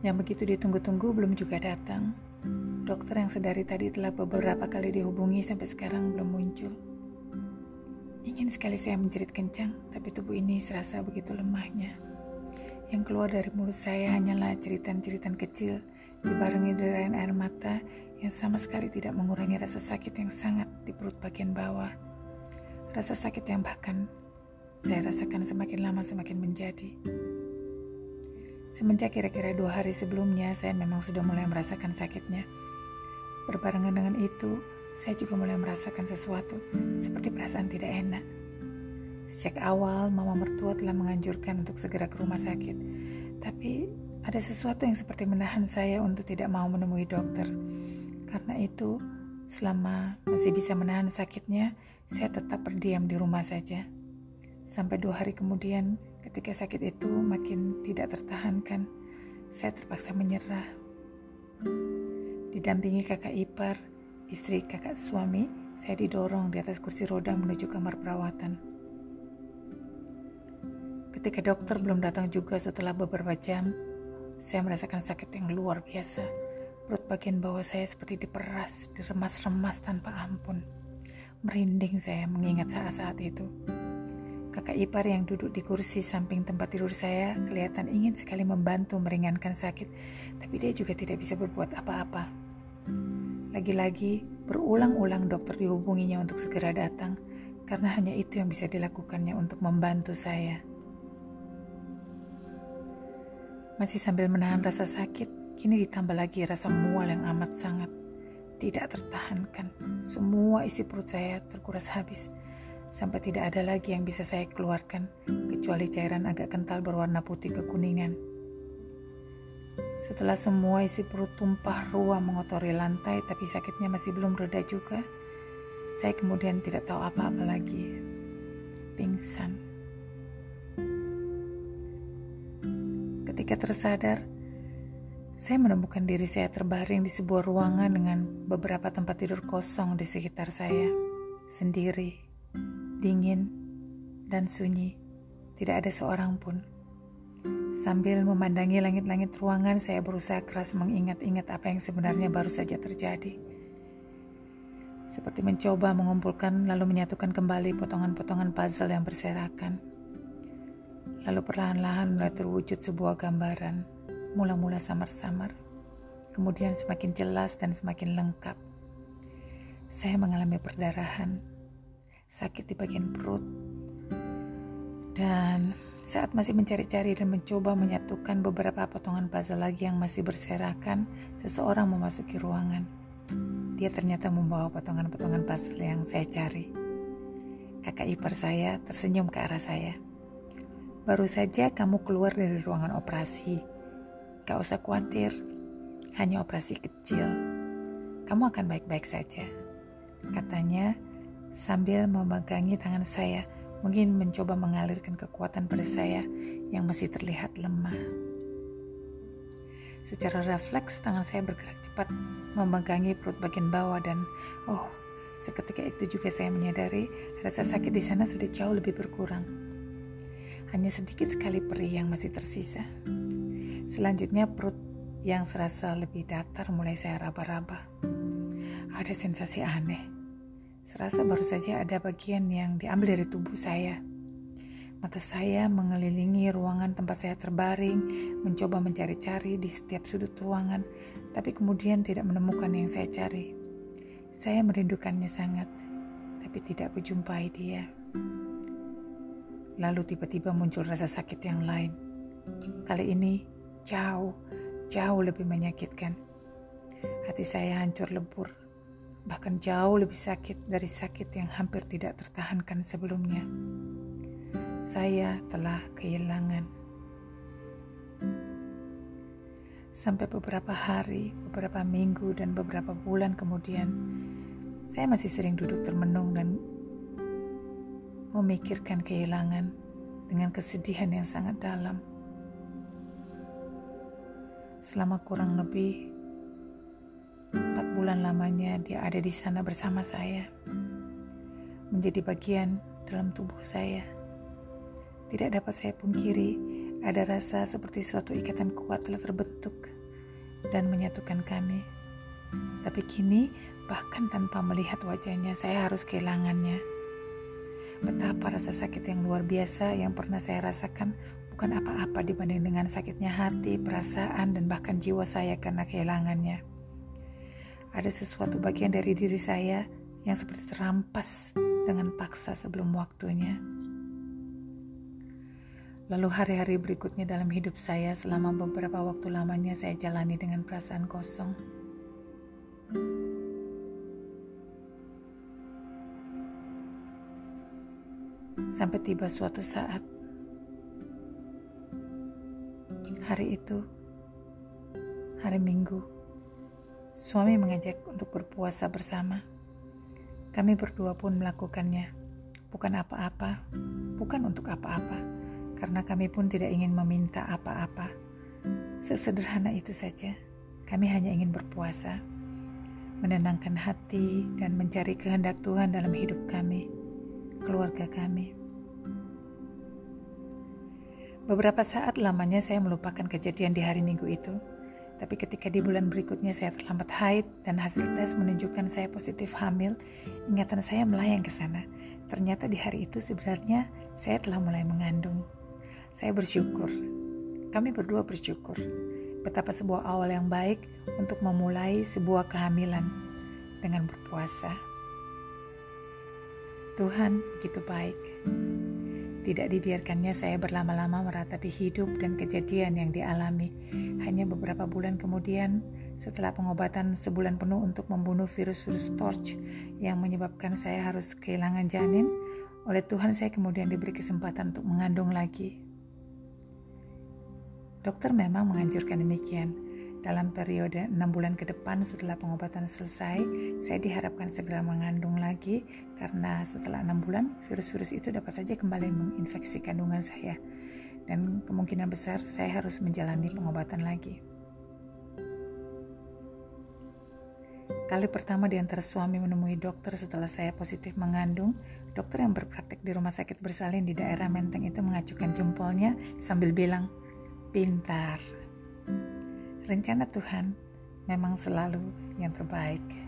yang begitu ditunggu-tunggu belum juga datang. Dokter yang sedari tadi telah beberapa kali dihubungi sampai sekarang belum muncul. Ingin sekali saya menjerit kencang, tapi tubuh ini serasa begitu lemahnya. Yang keluar dari mulut saya hanyalah jeritan-jeritan kecil, dibarengi derayan air mata yang sama sekali tidak mengurangi rasa sakit yang sangat di perut bagian bawah. Rasa sakit yang bahkan saya rasakan semakin lama semakin menjadi. Semenjak kira-kira 2 hari sebelumnya, saya memang sudah mulai merasakan sakitnya. Berbarengan dengan itu, saya juga mulai merasakan sesuatu, seperti perasaan tidak enak. Sejak awal, mama mertua telah menganjurkan untuk segera ke rumah sakit. Tapi, ada sesuatu yang seperti menahan saya untuk tidak mau menemui dokter. Karena itu, selama masih bisa menahan sakitnya, saya tetap berdiam di rumah saja. Sampai 2 hari kemudian, ketika sakit itu makin tidak tertahankan, saya terpaksa menyerah. Didampingi kakak ipar, istri kakak suami, saya didorong di atas kursi roda menuju kamar perawatan. Ketika dokter belum datang juga setelah beberapa jam, saya merasakan sakit yang luar biasa. Perut bagian bawah saya seperti diperas, diremas-remas tanpa ampun. Merinding saya mengingat saat-saat itu. Kakak ipar yang duduk di kursi samping tempat tidur saya kelihatan ingin sekali membantu meringankan sakit, tapi dia juga tidak bisa berbuat apa-apa. Lagi-lagi, berulang-ulang dokter dihubunginya untuk segera datang, karena hanya itu yang bisa dilakukannya untuk membantu saya. Masih sambil menahan rasa sakit, kini ditambah lagi rasa mual yang amat sangat tidak tertahankan. Semua isi perut saya terkuras habis, sampai tidak ada lagi yang bisa saya keluarkan, kecuali cairan agak kental berwarna putih kekuningan. Setelah semua isi perut tumpah ruah mengotori lantai, tapi sakitnya masih belum reda juga, saya kemudian tidak tahu apa-apa lagi. Pingsan. Ketika tersadar, saya menemukan diri saya terbaring di sebuah ruangan dengan beberapa tempat tidur kosong di sekitar saya. Sendiri, dingin, dan sunyi. Tidak ada seorang pun. Sambil memandangi langit-langit ruangan, saya berusaha keras mengingat-ingat apa yang sebenarnya baru saja terjadi. Seperti mencoba mengumpulkan lalu menyatukan kembali potongan-potongan puzzle yang berserakan. Lalu perlahan-lahan mulai terwujud sebuah gambaran, mula-mula samar-samar, kemudian semakin jelas dan semakin lengkap. Saya mengalami perdarahan, sakit di bagian perut, dan saat masih mencari-cari dan mencoba menyatukan beberapa potongan puzzle lagi yang masih berserakan, seseorang memasuki ruangan. Dia ternyata membawa potongan-potongan puzzle yang saya cari. Kakak ipar saya tersenyum ke arah saya. "Baru saja kamu keluar dari ruangan operasi. Gak usah khawatir, hanya operasi kecil. Kamu akan baik-baik saja," katanya sambil memegangi tangan saya, mungkin mencoba mengalirkan kekuatan pada saya yang masih terlihat lemah. Secara refleks, tangan saya bergerak cepat memegangi perut bagian bawah dan seketika itu juga saya menyadari rasa sakit di sana sudah jauh lebih berkurang. Hanya sedikit sekali perih yang masih tersisa. Selanjutnya perut yang serasa lebih datar mulai saya raba-raba. Ada sensasi aneh. Serasa baru saja ada bagian yang diambil dari tubuh saya. Mata saya mengelilingi ruangan tempat saya terbaring, mencoba mencari-cari di setiap sudut ruangan, tapi kemudian tidak menemukan yang saya cari. Saya merindukannya sangat, tapi tidak kujumpai dia. Lalu tiba-tiba muncul rasa sakit yang lain. Kali ini jauh lebih menyakitkan. Hati saya hancur lebur. Bahkan jauh lebih sakit dari sakit yang hampir tidak tertahankan sebelumnya. Saya telah kehilangan. Sampai beberapa hari, beberapa minggu, dan beberapa bulan kemudian, saya masih sering duduk termenung dan memikirkan kehilangan dengan kesedihan yang sangat dalam. Selama kurang lebih 4 bulan lamanya dia ada di sana bersama saya, menjadi bagian dalam tubuh saya. Tidak dapat saya pungkiri, Ada rasa seperti suatu ikatan kuat telah terbentuk dan menyatukan kami. Tapi kini, bahkan tanpa melihat wajahnya, saya harus kehilangannya. Betapa rasa sakit yang luar biasa yang pernah saya rasakan bukan apa-apa dibanding dengan sakitnya hati, perasaan, dan bahkan jiwa saya karena kehilangannya. Ada sesuatu bagian dari diri saya yang seperti terampas dengan paksa sebelum waktunya. Lalu hari-hari berikutnya dalam hidup saya selama beberapa waktu lamanya saya jalani dengan perasaan kosong. Sampai tiba suatu saat, hari itu, hari Minggu, suami mengajak untuk berpuasa bersama. Kami berdua pun melakukannya, bukan apa-apa, bukan untuk apa-apa. Karena kami pun tidak ingin meminta apa-apa. Sesederhana itu saja, kami hanya ingin berpuasa, menenangkan hati dan mencari kehendak Tuhan dalam hidup kami, keluarga kami. Beberapa saat lamanya saya melupakan kejadian di hari Minggu itu, tapi ketika di bulan berikutnya saya terlambat haid dan hasil tes menunjukkan saya positif hamil, ingatan saya melayang ke sana. Ternyata di hari itu sebenarnya saya telah mulai mengandung. Saya bersyukur, kami berdua bersyukur, betapa sebuah awal yang baik untuk memulai sebuah kehamilan dengan berpuasa. Tuhan begitu baik, tidak dibiarkannya saya berlama-lama meratapi hidup dan kejadian yang dialami. Hanya beberapa bulan kemudian, setelah pengobatan sebulan penuh untuk membunuh virus Storch yang menyebabkan saya harus kehilangan janin, oleh Tuhan saya kemudian diberi kesempatan untuk mengandung lagi. Dokter memang menganjurkan demikian. Dalam periode 6 bulan ke depan setelah pengobatan selesai, saya diharapkan segera mengandung lagi karena setelah 6 bulan virus-virus itu dapat saja kembali menginfeksi kandungan saya. Dan kemungkinan besar saya harus menjalani pengobatan lagi. Kali pertama di antara suami menemui dokter setelah saya positif mengandung, dokter yang berpraktik di rumah sakit bersalin di daerah Menteng itu mengacukan jempolnya sambil bilang, "Pintar." Rencana Tuhan memang selalu yang terbaik.